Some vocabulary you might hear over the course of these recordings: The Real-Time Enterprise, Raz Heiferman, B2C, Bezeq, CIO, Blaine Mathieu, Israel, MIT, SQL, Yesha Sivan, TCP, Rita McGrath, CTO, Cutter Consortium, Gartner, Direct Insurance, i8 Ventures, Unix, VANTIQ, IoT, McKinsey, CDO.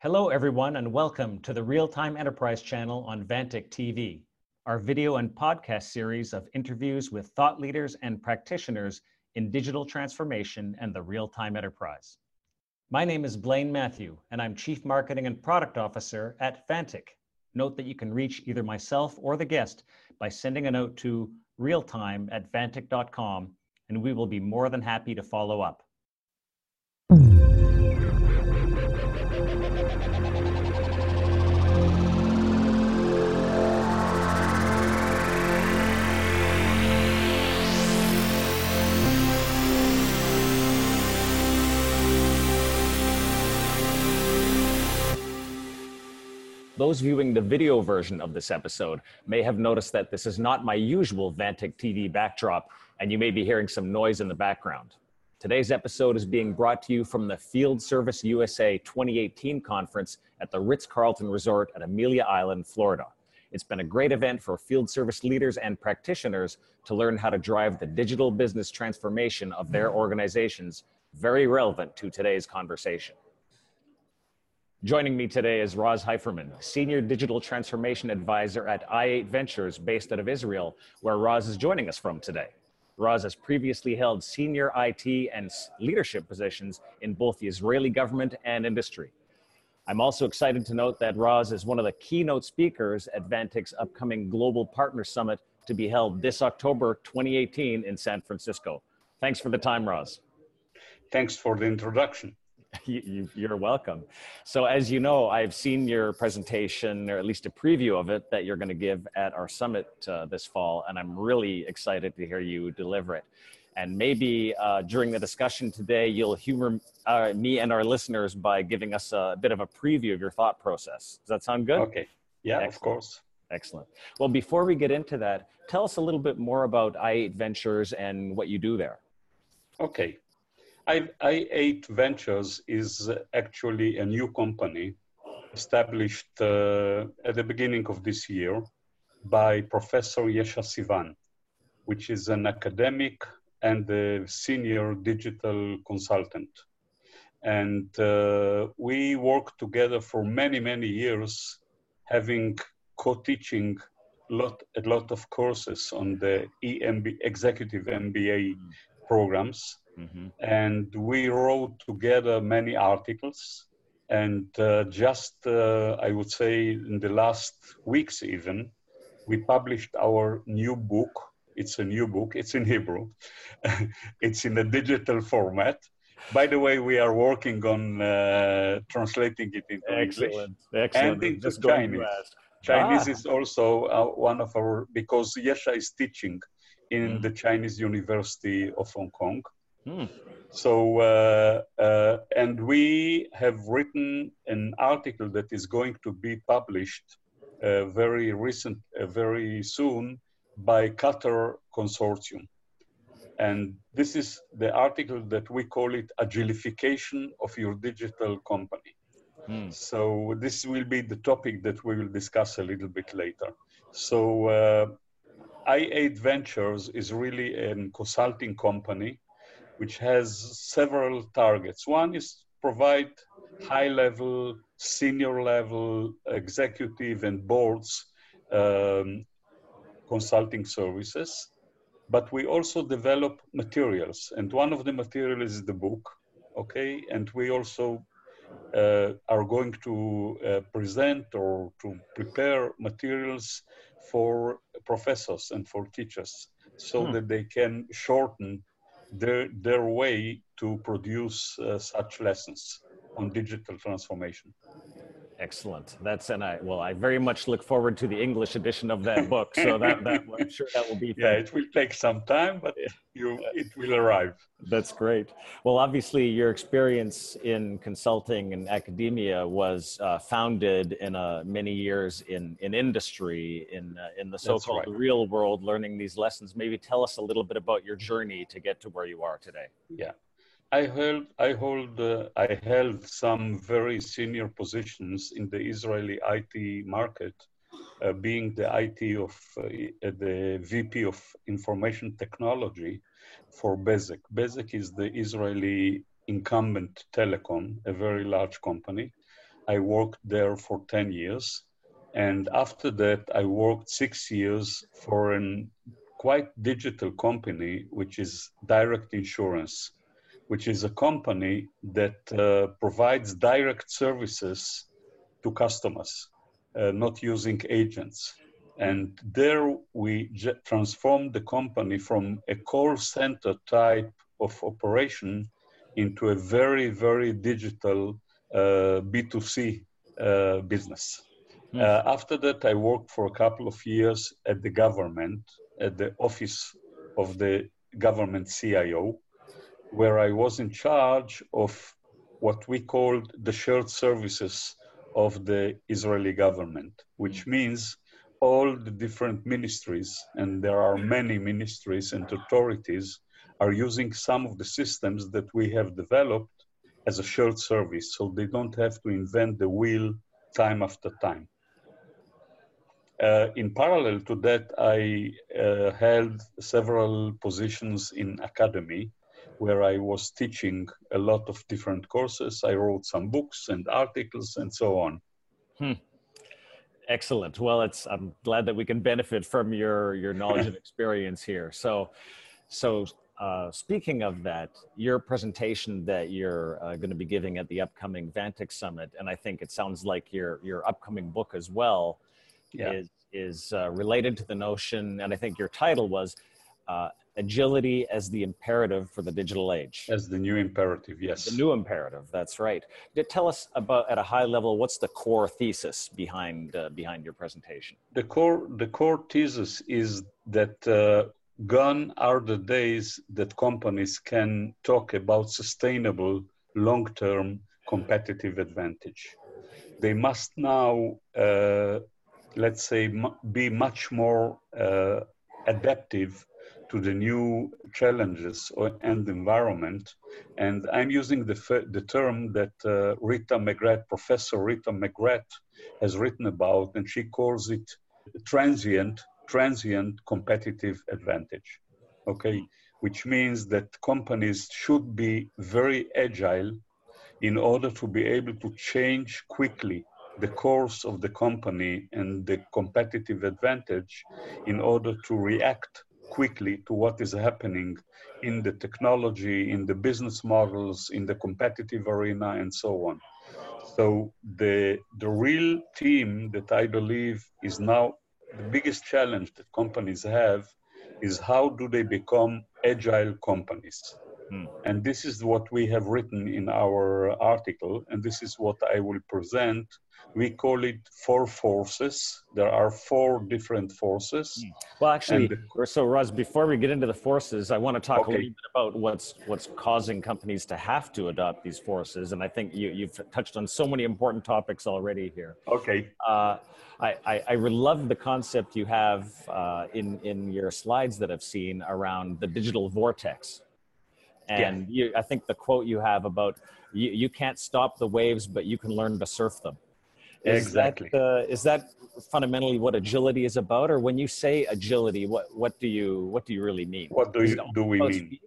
Hello everyone and welcome to the Real-Time Enterprise channel on VANTIQ TV, our video and podcast series of interviews with thought leaders and practitioners in digital transformation and the real-time enterprise. My name is Blaine Mathieu and I'm Chief Marketing and Product Officer at VANTIQ. Note that you can reach either myself or the guest by sending a note to realtime@vantic.com and we will be more than happy to follow up. Those viewing the video version of this episode may have noticed that this is not my usual VANTIQ TV backdrop, and you may be hearing some noise in the background. Today's episode is being brought to you from the Field Service USA 2018 conference at the Ritz-Carlton Resort at Amelia Island, Florida. It's been a great event for field service leaders and practitioners to learn how to drive the digital business transformation of their organizations, very relevant to today's conversation. Joining me today is Raz Heiferman, Senior Digital Transformation Advisor at i8 Ventures based out of Israel, where Raz is joining us from today. Raz has previously held senior IT and leadership positions in both the Israeli government and industry. I'm also excited to note that Raz is one of the keynote speakers at VANTIQ's upcoming Global Partner Summit to be held this October 2018 in San Francisco. Thanks for the time, Raz. Thanks for the introduction. You're welcome. So as you know, I've seen your presentation, or at least a preview of it, that you're going to give at our summit this fall, and I'm really excited to hear you deliver it. And maybe during the discussion today, you'll humor me and our listeners by giving us a bit of a preview of your thought process. Does that sound good? Okay. Yeah, excellent. Of course. Excellent. Well, before we get into that, tell us a little bit more about i8 Ventures and what you do there. Okay. i8 Ventures is actually a new company established at the beginning of this year by Professor Yesha Sivan, which is an academic and a senior digital consultant. And we worked together for many, many years, having co-teaching a lot of courses on the executive MBA programs. Mm-hmm. And we wrote together many articles. And I would say, in the last weeks even, we published our new book. It's a new book. It's in Hebrew. It's in a digital format. By the way, we are working on translating it into English. Excellent. And into Chinese. Chinese is also one of our, because Yesha is teaching in the Chinese University of Hong Kong. So, and we have written an article that is going to be published very soon by Cutter Consortium. And this is the article that we call it Agilification of Your Digital Company. So this will be the topic that we will discuss a little bit later. So i8 Ventures is really a consulting company which has several targets. One is provide high-level, senior-level executive and boards consulting services, but we also develop materials. And one of the materials is the book, okay? And we also are going to present or to prepare materials for professors and for teachers so that they can shorten their way to produce such lessons on digital transformation. Excellent. I very much look forward to the English edition of that book. So that I'm sure that will be fantastic. Yeah, it will take some time, but it will arrive. That's great. Well, obviously your experience in consulting and academia was founded in many years in industry, in the so-called real world, learning these lessons. Maybe tell us a little bit about your journey to get to where you are today. Yeah. I held some very senior positions in the Israeli IT market, being the the VP of Information Technology for Bezeq. Bezeq is the Israeli incumbent telecom, a very large company. I worked there for 10 years. And after that, I worked 6 years for a quite digital company, which is Direct Insurance, which is a company that provides direct services to customers, not using agents. And there we transformed the company from a call center type of operation into a very, very digital B2C business. Mm-hmm. After that, I worked for a couple of years at the government, at the office of the government CIO, where I was in charge of what we called the shared services of the Israeli government, which means all the different ministries, and there are many ministries and authorities, are using some of the systems that we have developed as a shared service, so they don't have to invent the wheel time after time. In parallel to that, I held several positions in academy, where I was teaching a lot of different courses. I wrote some books and articles and so on. Hmm. Excellent. Well, I'm glad that we can benefit from your knowledge and experience here. So speaking of that, your presentation that you're going to be giving at the upcoming VANTIQ Summit, and I think it sounds like your upcoming book as well, yeah, is related to the notion, and I think your title was Agility as the Imperative for the Digital Age. As the new imperative, yes. The new imperative, that's right. Tell us about, at a high level, what's the core thesis behind your presentation? The core thesis is that gone are the days that companies can talk about sustainable, long-term competitive advantage. They must now, let's say, be much more adaptive to the new challenges and environment. And I'm using the term that Professor Rita McGrath has written about, and she calls it transient competitive advantage, okay? Which means that companies should be very agile in order to be able to change quickly the course of the company and the competitive advantage in order to react quickly to what is happening in the technology, in the business models, in the competitive arena, and so on. So the real theme that I believe is now the biggest challenge that companies have is how do they become agile companies? Hmm. And this is what we have written in our article, and this is what I will present. We call it four forces. There are four different forces. Well, actually, so Raz, before we get into the forces, I want to talk a little bit about what's causing companies to have to adopt these forces. And I think you've touched on so many important topics already here. Okay. I really love the concept you have in your slides that I've seen around the digital vortex. And yeah, I think the quote you have about you can't stop the waves, but you can learn to surf them. Exactly. Is that fundamentally what agility is about? Or when you say agility, what do you really mean? What do we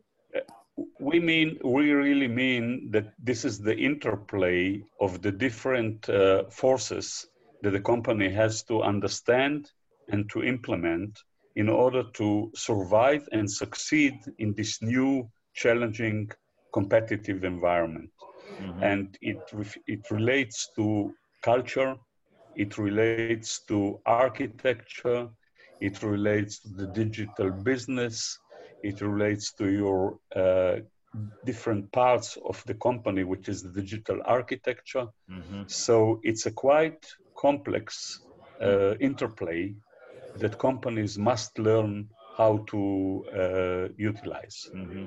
mean? We really mean that this is the interplay of the different forces that the company has to understand and to implement in order to survive and succeed in this new challenging competitive environment. Mm-hmm. And it relates to culture, it relates to architecture, it relates to the digital business, it relates to your different parts of the company, which is the digital architecture. Mm-hmm. So it's a quite complex interplay that companies must learn how to utilize. Mm-hmm.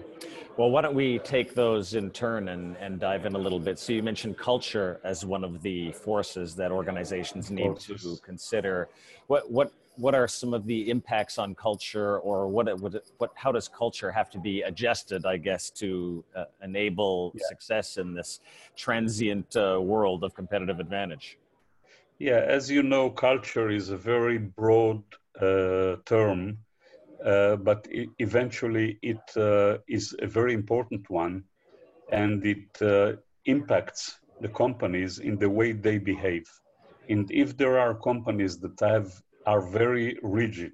Well, why don't we take those in turn and dive in a little bit. So you mentioned culture as one of the forces that organizations need to consider. What are some of the impacts on culture, or how does culture have to be adjusted, I guess, to enable success in this transient world of competitive advantage? Yeah, as you know, culture is a very broad term. But eventually it is a very important one, and it impacts the companies in the way they behave. And if there are companies that are very rigid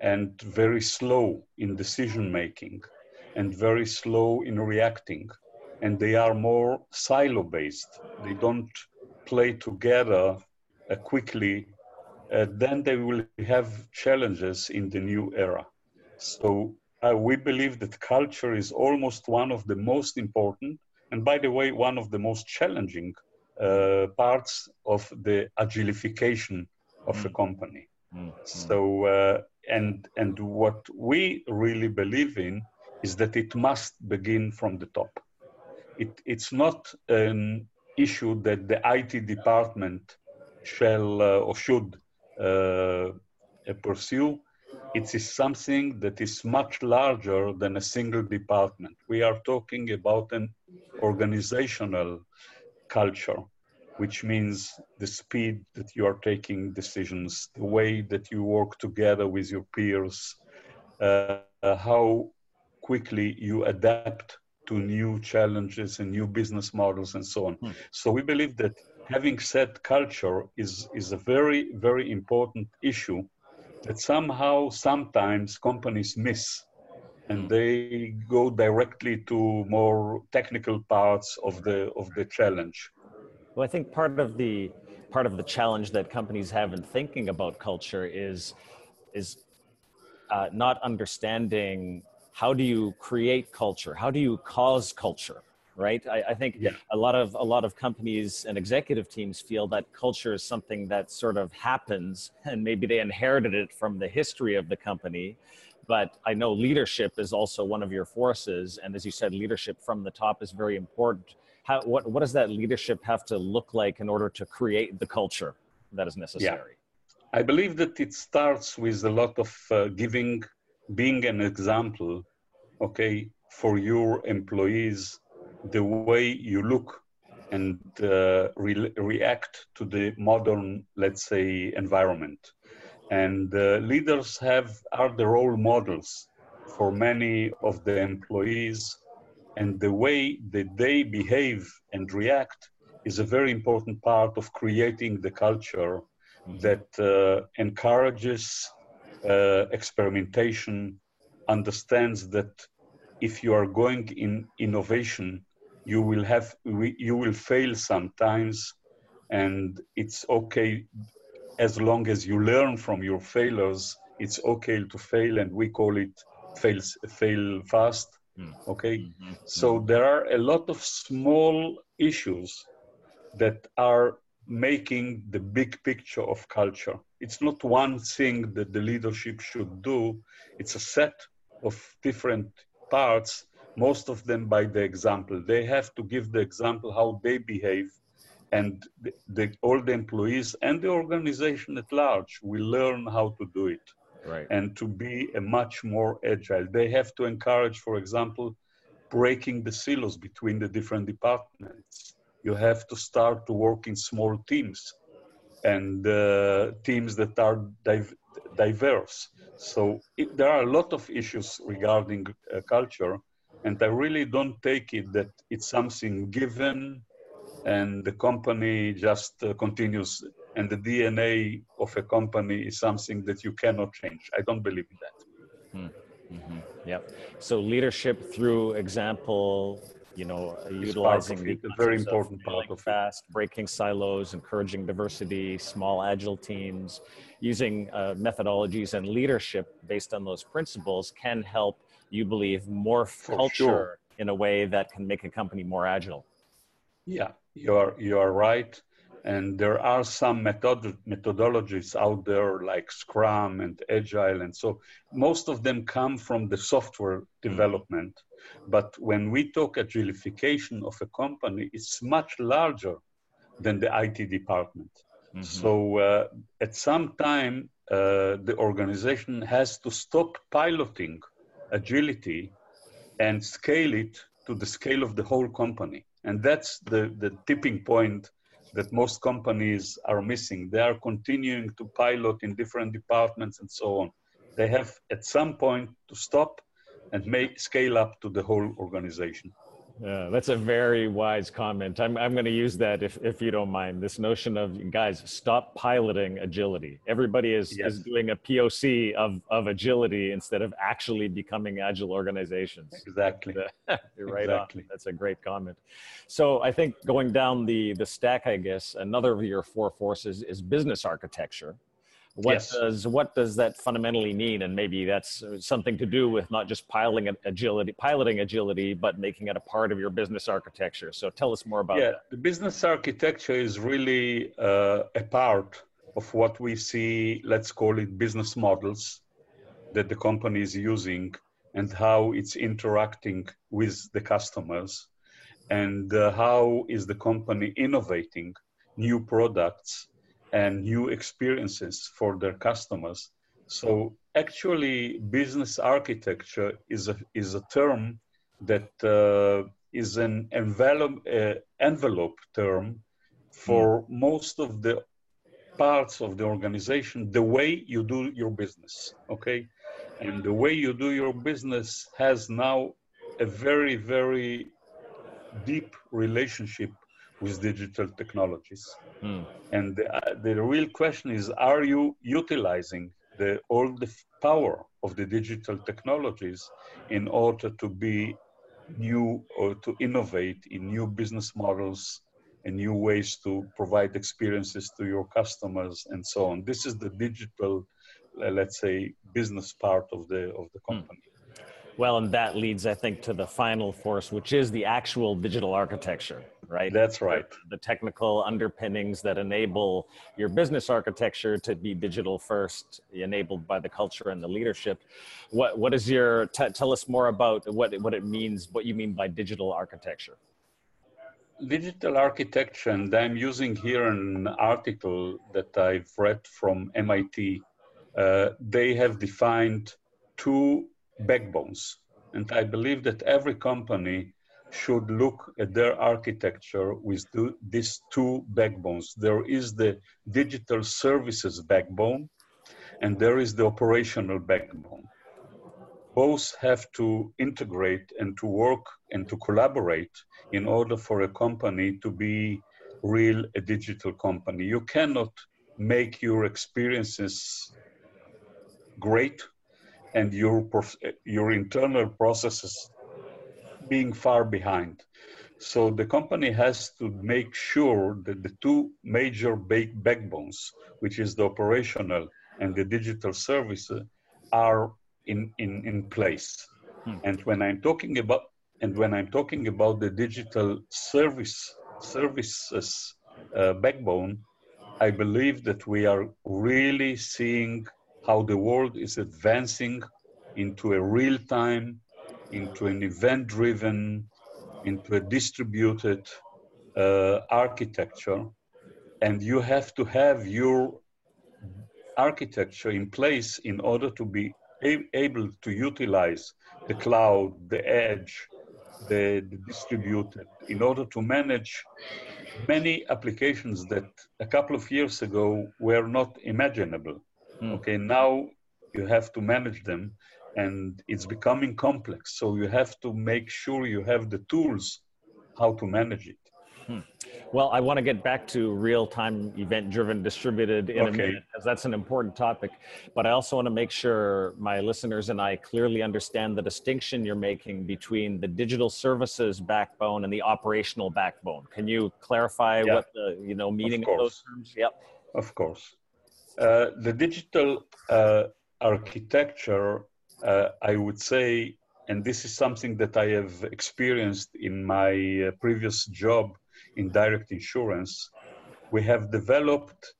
and very slow in decision-making and very slow in reacting, and they are more silo-based, they don't play together quickly, then they will have challenges in the new era. So we believe that culture is almost one of the most important, and by the way, one of the most challenging parts of the agilification of a company. So, and what we really believe in is that it must begin from the top. It's not an issue that the IT department shall or should pursue. It is something that is much larger than a single department. We are talking about an organizational culture, which means the speed that you are taking decisions, the way that you work together with your peers, how quickly you adapt to new challenges and new business models and so on. So we believe that having said culture is a very, very important issue that somehow, sometimes companies miss, and they go directly to more technical parts of the challenge. Well, I think part of the challenge that companies have in thinking about culture is not understanding how do you create culture, how do you cause culture, right? I think a lot of companies and executive teams feel that culture is something that sort of happens, and maybe they inherited it from the history of the company. But I know leadership is also one of your forces, and as you said, leadership from the top is very important. How, what does that leadership have to look like in order to create the culture that is necessary? Yeah. I believe that it starts with a lot of giving, being an example, okay, for your employees, the way you look and react to the modern, let's say, environment. And leaders are the role models for many of the employees, and the way that they behave and react is a very important part of creating the culture that encourages experimentation, understands that if you are going in innovation, you will fail sometimes, and it's okay. As long as you learn from your failures, it's okay to fail, and we call it fail fast, okay? So there are a lot of small issues that are making the big picture of culture. It's not one thing that the leadership should do. It's a set of different parts, most of them by the example. They have to give the example how they behave, and all the employees and the organization at large will learn how to do it, right? And to be a much more agile. They have to encourage, for example, breaking the silos between the different departments. You have to start to work in small teams and teams that are diverse. So there are a lot of issues regarding culture, and I really don't take it that it's something given and the company just continues, and the DNA of a company is something that you cannot change. I don't believe in that. Yep. So leadership through example, you know, utilizing the very important part of fast, breaking silos, encouraging diversity, small agile teams, using methodologies and leadership based on those principles can help, you believe, morph culture in a way that can make a company more agile. Yeah, you are right. And there are some methodologies out there like Scrum and Agile, and so most of them come from the software development. But when we talk agilification of a company, it's much larger than the IT department. So at some time, the organization has to stop piloting agility and scale it to the scale of the whole company. And that's the tipping point that most companies are missing. They are continuing to pilot in different departments and so on. They have at some point to stop and scale up to the whole organization. That's a very wise comment. I'm going to use that if you don't mind. This notion of, guys, stop piloting agility. Everybody is doing a POC of agility instead of actually becoming agile organizations. Exactly. You're right on. That's a great comment. So I think going down the stack, I guess, another of your four forces is business architecture. What does that fundamentally mean? And maybe that's something to do with not just piloting agility, but making it a part of your business architecture. So tell us more about that. The business architecture is really a part of what we see, let's call it business models that the company is using and how it's interacting with the customers and how is the company innovating new products and new experiences for their customers. So actually, business architecture is a term that is an envelope term for most of the parts of the organization, the way you do your business, okay? And the way you do your business has now a very, very deep relationship with digital technologies. And the real question is, are you utilizing all the power of the digital technologies in order to be new or to innovate in new business models and new ways to provide experiences to your customers and so on? This is the digital, let's say, business part of the company. Well, and that leads, I think, to the final force, which is the actual digital architecture, right? That's right. The technical underpinnings that enable your business architecture to be digital first, enabled by the culture and the leadership. What is your, tell us more about what it means, what you mean by digital architecture. Digital architecture, and I'm using here an article that I've read from MIT. They have defined two backbones. And I believe that every company should look at their architecture with these two backbones. There is the digital services backbone, and there is the operational backbone. Both have to integrate and to work and to collaborate in order for a company to be a digital company. You cannot make your experiences great and your internal processes being far behind. So the company has to make sure that the two major backbones, which is the operational and the digital service, are in place. And when I'm talking about the digital services backbone, I believe that we are really seeing how the world is advancing into a real-time, into an event-driven, into a distributed architecture. And you have to have your architecture in place in order to be able to utilize the cloud, the edge, the distributed, in order to manage many applications that a couple of years ago were not imaginable. Okay, now you have to manage them and it's becoming complex. So you have to make sure you have the tools how to manage it. Well, I want to get back to real-time, event-driven, distributed in a minute, because that's an important topic. But I also want to make sure my listeners and I clearly understand the distinction you're making between the digital services backbone and the operational backbone. Can you clarify what the meaning of those terms? Yep. Of course. The digital architecture, I would say, and this is something that I have experienced in my previous job in Direct Insurance, we have developed,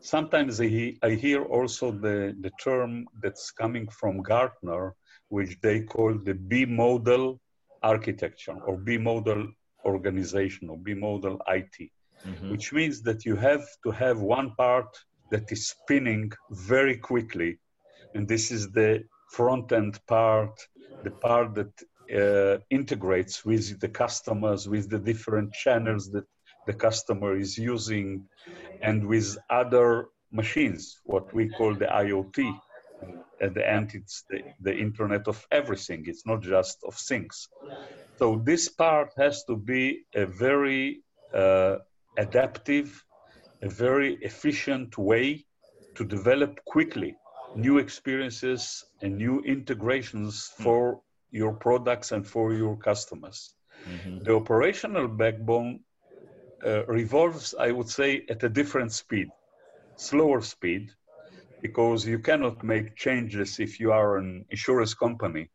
sometimes I hear also the term that's coming from Gartner, which they call the B-model architecture or B-model organization or B-model IT, which means that you have to have one part that is spinning very quickly. And this is the front-end part, the part that integrates with the customers, with the different channels that the customer is using, and with other machines, what we call the IoT. At the end, it's the Internet of everything. It's not just of things. So this part has to be a very adaptive, a very efficient way to develop quickly new experiences and new integrations for your products and for your customers. Mm-hmm. The operational backbone revolves, I would say, at a different speed, slower speed, because you cannot make changes if you are an insurance company.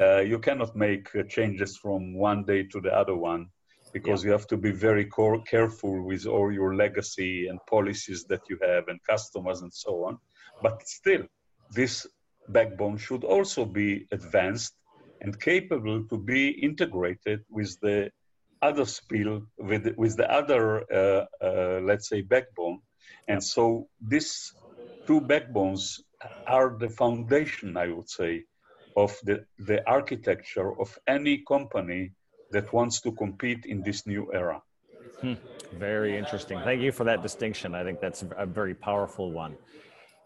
You cannot make changes from one day to the other one, because you have to be very careful with all your legacy and policies that you have and customers and so on. But still, this backbone should also be advanced and capable to be integrated with the other spill, with the other, let's say, backbone. And so these two backbones are the foundation, I would say, of the architecture of any company that wants to compete in this new era. Very interesting. Thank you for that distinction. I think that's a very powerful one.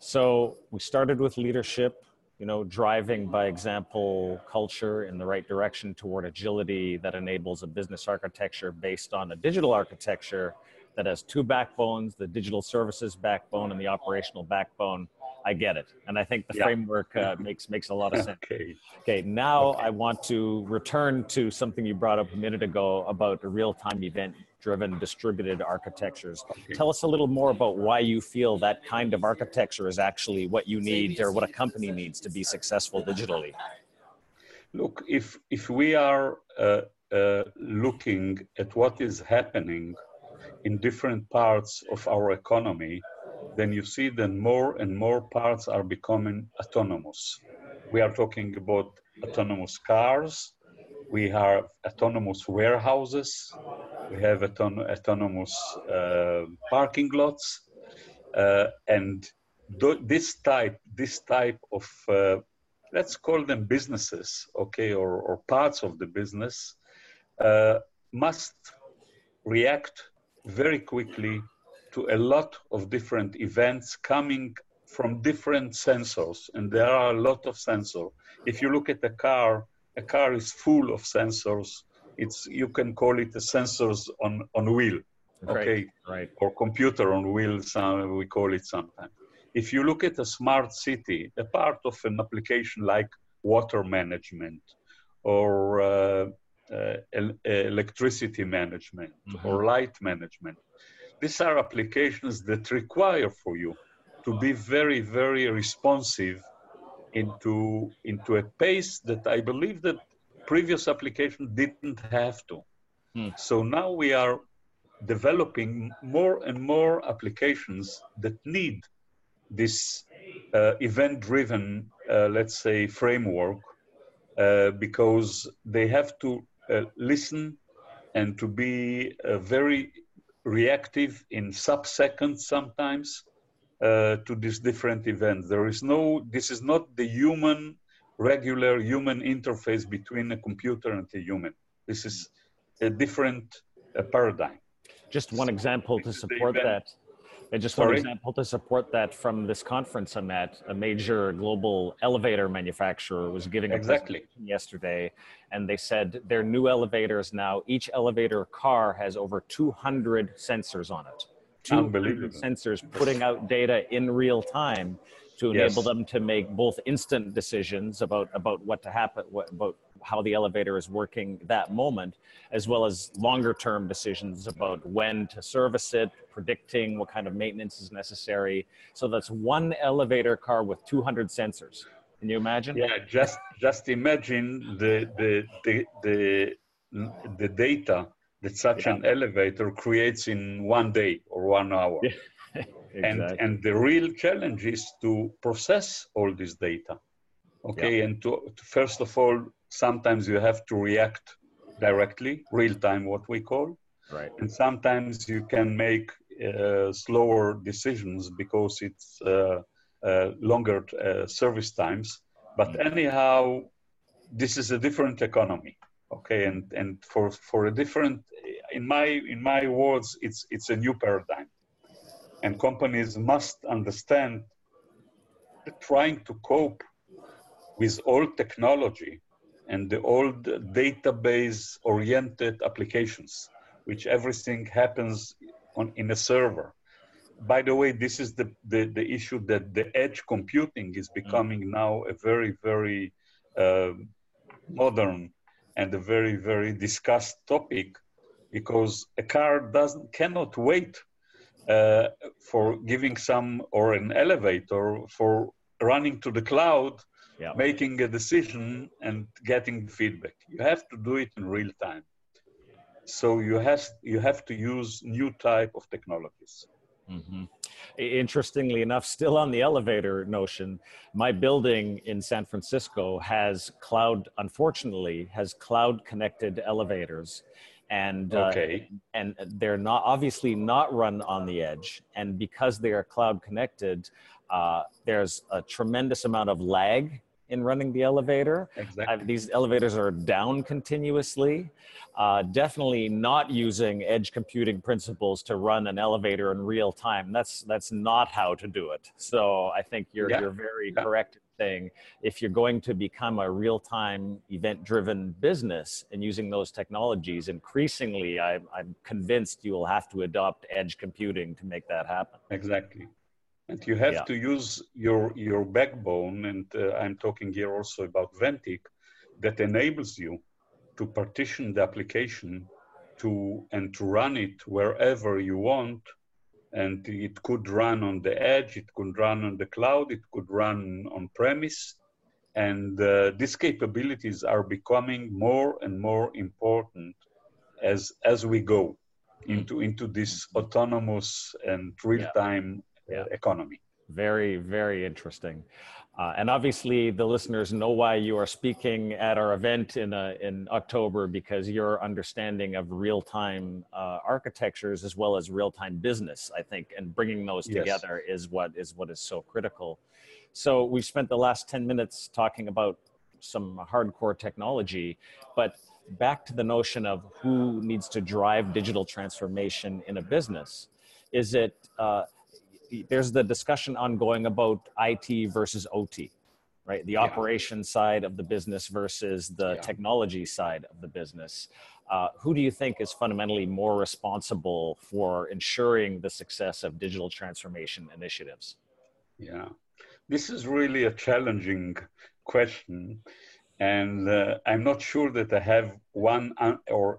So we started with leadership, you know, driving by example culture in the right direction toward agility that enables a business architecture based on a digital architecture that has two backbones, the digital services backbone and the operational backbone. I get it. And I think the framework makes a lot of sense. Okay, now I want to return to something you brought up a minute ago about the real-time event-driven distributed architectures. Tell us a little more about why you feel that kind of architecture is actually what you need or what a company needs to be successful digitally. Look, if we are looking at what is happening in different parts of our economy, then you see that more and more parts are becoming autonomous. We are talking about autonomous cars, we have autonomous warehouses, we have autonomous parking lots, and this type of, let's call them businesses, okay, or parts of the business, must react very quickly to a lot of different events coming from different sensors. And there are a lot of sensors. If you look at a car is full of sensors. It's, you can call it the sensors on wheel, okay? Right. Or computer on wheel, we call it sometimes. If you look at a smart city, a part of an application like water management or electricity management or light management, these are applications that require for you to be very, very responsive into a pace that I believe that previous application didn't have to. So now we are developing more and more applications that need this event-driven, let's say, framework because they have to listen and to be very reactive in sub-seconds sometimes to these different events. This is not the human, regular human interface between a computer and a human. This is a different paradigm. Just one example to support that. And just one example to support that from this conference I'm at, a major global elevator manufacturer was giving a presentation yesterday, and they said their new elevators now, each elevator car has over 200 sensors on it. 200 sensors putting out data in real time to enable them to make both instant decisions about what to happen, about how the elevator is working that moment, as well as longer term decisions about when to service it, predicting what kind of maintenance is necessary. So that's one elevator car with 200 sensors. Can you imagine? Yeah, just imagine the data that such an elevator creates in one day or 1 hour. And the real challenge is to process all this data. Okay, and to first of all, sometimes you have to react directly, real time, what we call. Right. And sometimes you can make slower decisions because it's longer service times. But anyhow, this is a different economy. Okay, and for a different, in my words, it's a new paradigm, and companies must understand that trying to cope with old technology and the old database-oriented applications, which everything happens on, in a server. By the way, this is the issue that the edge computing is becoming now a very, very modern and a very, very discussed topic, because a car cannot wait for giving some, or an elevator for running to the cloud, making a decision and getting feedback. You have to do it in real time. So you have to use new type of technologies. Mm-hmm. Interestingly enough, still on the elevator notion, my building in San Francisco has cloud, unfortunately, has cloud connected elevators, and and they're not obviously not run on the edge. And because they are cloud connected, there's a tremendous amount of lag in running the elevator. These elevators are down continuously. Definitely not using edge computing principles to run an elevator in real time. That's not how to do it. So I think you're very correct in saying, if you're going to become a real-time event-driven business and using those technologies, increasingly I'm convinced you will have to adopt edge computing to make that happen. Exactly. And you have to use your backbone, and I'm talking here also about VANTIQ, that enables you to partition the application and to run it wherever you want. And it could run on the edge, it could run on the cloud, it could run on premise. And these capabilities are becoming more and more important as we go into this autonomous and real-time economy. Very, very interesting. And obviously the listeners know why you are speaking at our event in October, because your understanding of real-time architectures as well as real-time business, I think, and bringing those together is what is so critical. So we've spent the last 10 minutes talking about some hardcore technology, but back to the notion of who needs to drive digital transformation in a business. Is it... there's the discussion ongoing about IT versus OT, right? The operation side of the business versus the technology side of the business. Who do you think is fundamentally more responsible for ensuring the success of digital transformation initiatives? Yeah, this is really a challenging question. And I'm not sure that I have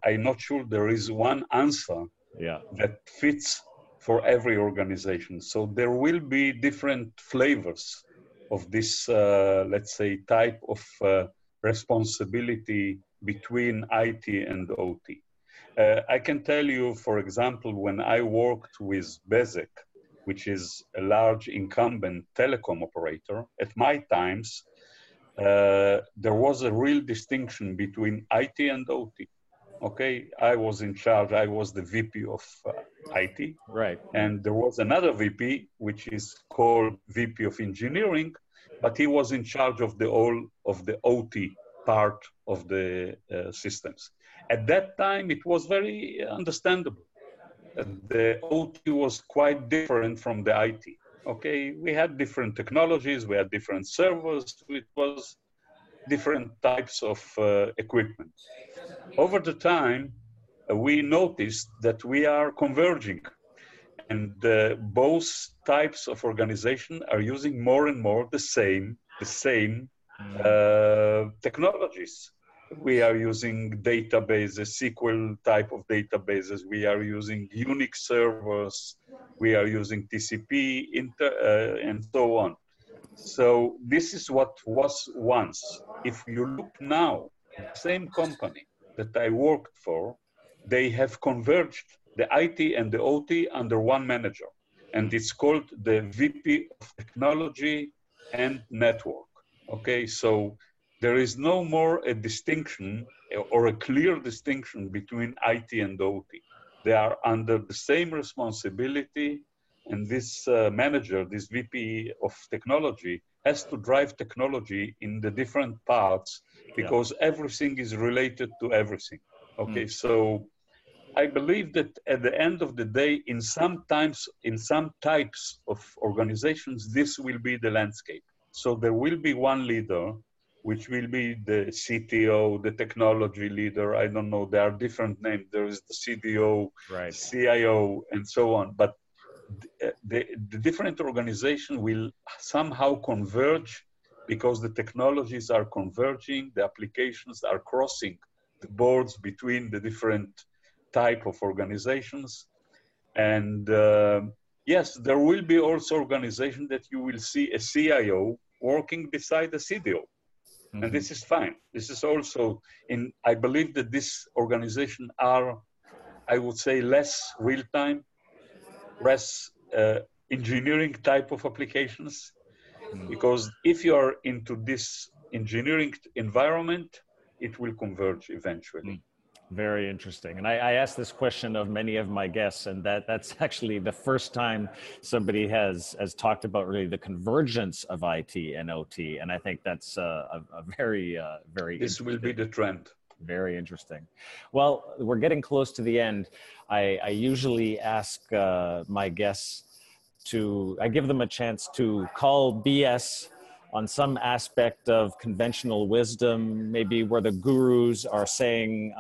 I'm not sure there is one answer that fits for every organization. So there will be different flavors of this, let's say, type of responsibility between IT and OT. I can tell you, for example, when I worked with Bezeq, which is a large incumbent telecom operator, at my times, there was a real distinction between IT and OT. Okay, I was in charge, I was the VP of IT. Right. And there was another VP, which is called VP of Engineering, but he was in charge of the all of the OT part of the systems. At that time, it was very understandable. The OT was quite different from the IT. Okay, we had different technologies, we had different servers, it was different types of equipment. Over the time, we noticed that we are converging, and both types of organization are using more and more the same technologies. We are using databases, SQL type of databases. We are using Unix servers. We are using TCP and so on. So this is what was once. If you look now, same company that I worked for, they have converged the IT and the OT under one manager. And it's called the VP of Technology and Network. Okay, so there is no more a distinction or a clear distinction between IT and OT. They are under the same responsibility. And this manager, this VP of technology, has to drive technology in the different parts, because everything is related to everything. Okay, so I believe that at the end of the day, in some types of organizations, this will be the landscape. So there will be one leader which will be the CTO, the technology leader. I don't know. There are different names. There is the CDO, right, CIO, and so on. But the different organizations will somehow converge because the technologies are converging. The applications are crossing the boards between the different type of organizations. And yes, there will be also organizations that you will see a CIO working beside the CDO. Mm-hmm. And this is fine. This is also in, I believe that these organizations are, I would say, less real-time, less engineering type of applications. Mm-hmm. Because if you are into this engineering environment, it will converge eventually. Mm-hmm. Very interesting. And I asked this question of many of my guests, and that's actually the first time somebody has talked about really the convergence of IT and OT. And I think that's a very, very This will be the trend. Very interesting. Well, we're getting close to the end. I usually ask my guests I give them a chance to call BS on some aspect of conventional wisdom, maybe where the gurus are saying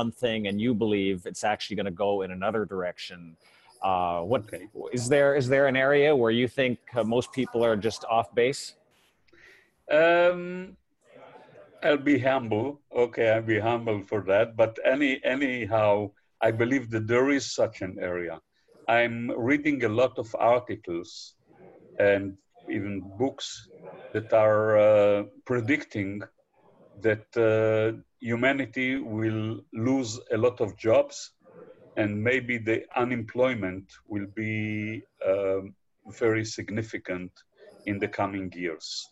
one thing and you believe it's actually going to go in another direction. Is there an area where you think most people are just off base? I'll be humble. Okay, I'll be humble for that. But anyhow, I believe that there is such an area. I'm reading a lot of articles and even books that are predicting that humanity will lose a lot of jobs and maybe the unemployment will be very significant in the coming years.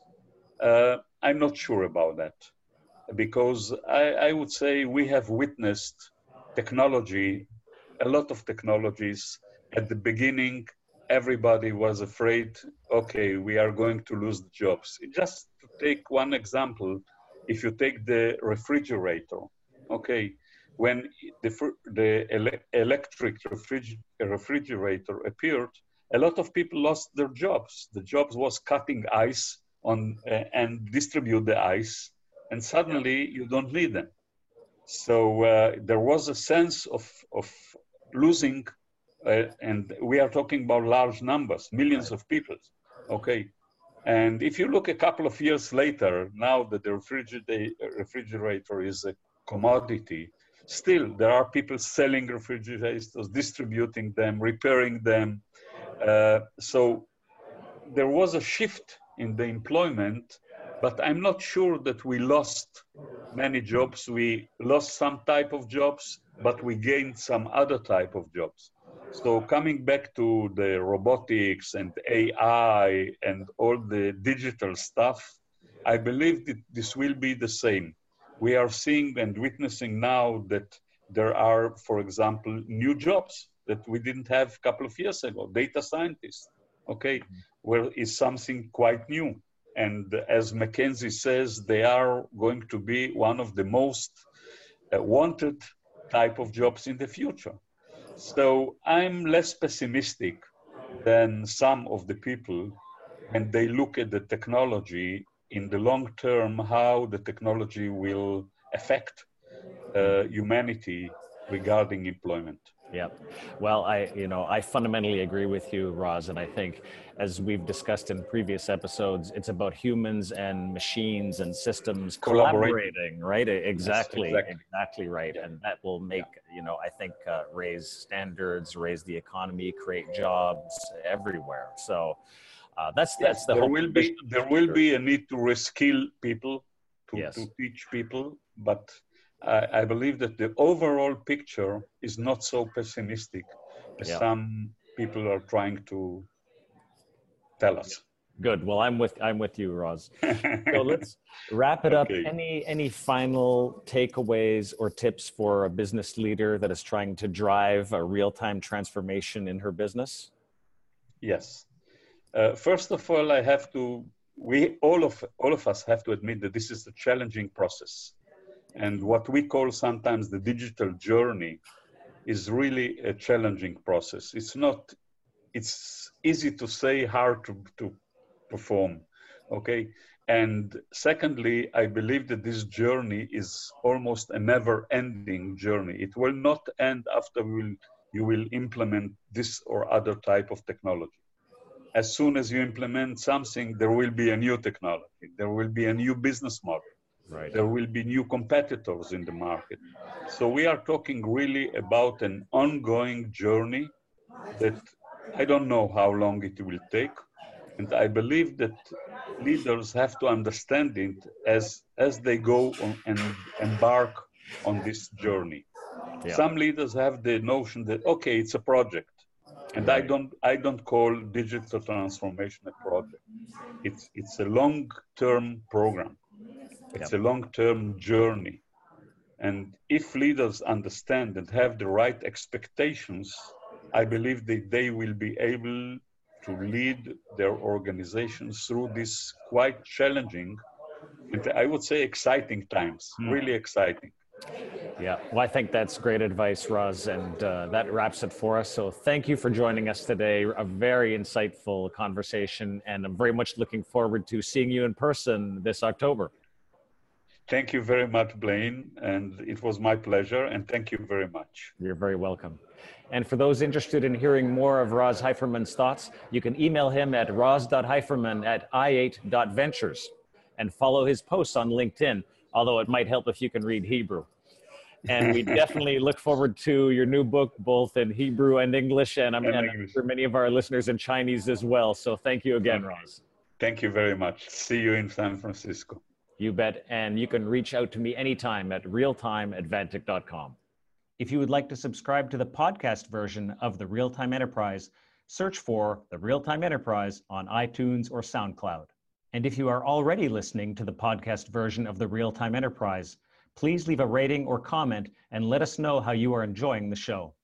I'm not sure about that because I would say we have witnessed technology, a lot of technologies at the beginning. Everybody was afraid, okay, we are going to lose the jobs. Just to take one example, if you take the refrigerator, okay, when the electric refrigerator appeared, a lot of people lost their jobs. The jobs was cutting ice and distribute the ice, and suddenly you don't need them. So there was a sense of losing. And we are talking about large numbers, millions of people, okay? And if you look a couple of years later, now that the refrigerator is a commodity, still there are people selling refrigerators, distributing them, repairing them. So there was a shift in the employment, but I'm not sure that we lost many jobs. We lost some type of jobs, but we gained some other type of jobs. So coming back to the robotics and AI and all the digital stuff, I believe that this will be the same. We are seeing and witnessing now that there are, for example, new jobs that we didn't have a couple of years ago. Data scientists, okay, well, is something quite new. And as McKinsey says, they are going to be one of the most wanted type of jobs in the future. So I'm less pessimistic than some of the people when they look at the technology in the long term, how the technology will affect humanity regarding employment. Yeah, well, I fundamentally agree with you, Raz, and I think as we've discussed in previous episodes, it's about humans and machines and systems collaborating, right? Exactly, yes, exactly right, yeah. And that will make, I think raise standards, raise the economy, create jobs everywhere. So that's the whole. There will be a need to reskill people, to teach people, but. I believe that the overall picture is not so pessimistic as some people are trying to tell us. Good. Well, I'm with you, Raz. So let's wrap it up. Any final takeaways or tips for a business leader that is trying to drive a real-time transformation in her business? Yes. First of all, all of us have to admit that this is a challenging process. And what we call sometimes the digital journey is really a challenging process. It's easy to say, hard to perform. okay? And secondly, I believe that this journey is almost a never-ending journey. It will not end after you will implement this or other type of technology. As soon as you implement something, there will be a new technology. There will be a new business model. Right. There will be new competitors in the market. So we are talking really about an ongoing journey that I don't know how long it will take. And I believe that leaders have to understand it as they go on and embark on this journey. Yeah. Some leaders have the notion that, okay, it's a project. And right. I don't call digital transformation a project. It's a long-term program. It's a long-term journey. And if leaders understand and have the right expectations, I believe that they will be able to lead their organizations through this quite challenging, and I would say exciting times, really exciting. Yeah, well, I think that's great advice, Raz, and that wraps it for us. So thank you for joining us today. A very insightful conversation, and I'm very much looking forward to seeing you in person this October. Thank you very much, Blaine, and it was my pleasure, and thank you very much. You're very welcome. And for those interested in hearing more of Raz Heiferman's thoughts, you can email him at raz.heiferman@i8.ventures and follow his posts on LinkedIn, although it might help if you can read Hebrew. And we definitely look forward to your new book, both in Hebrew and English, and I'm sure many of our listeners in Chinese as well. So thank you again, Raz. Thank you very much. See you in San Francisco. You bet. And you can reach out to me anytime at realtime@vantiq.com. If you would like to subscribe to the podcast version of The Real-Time Enterprise, search for The Real-Time Enterprise on iTunes or SoundCloud. And if you are already listening to the podcast version of The Real-Time Enterprise, please leave a rating or comment and let us know how you are enjoying the show.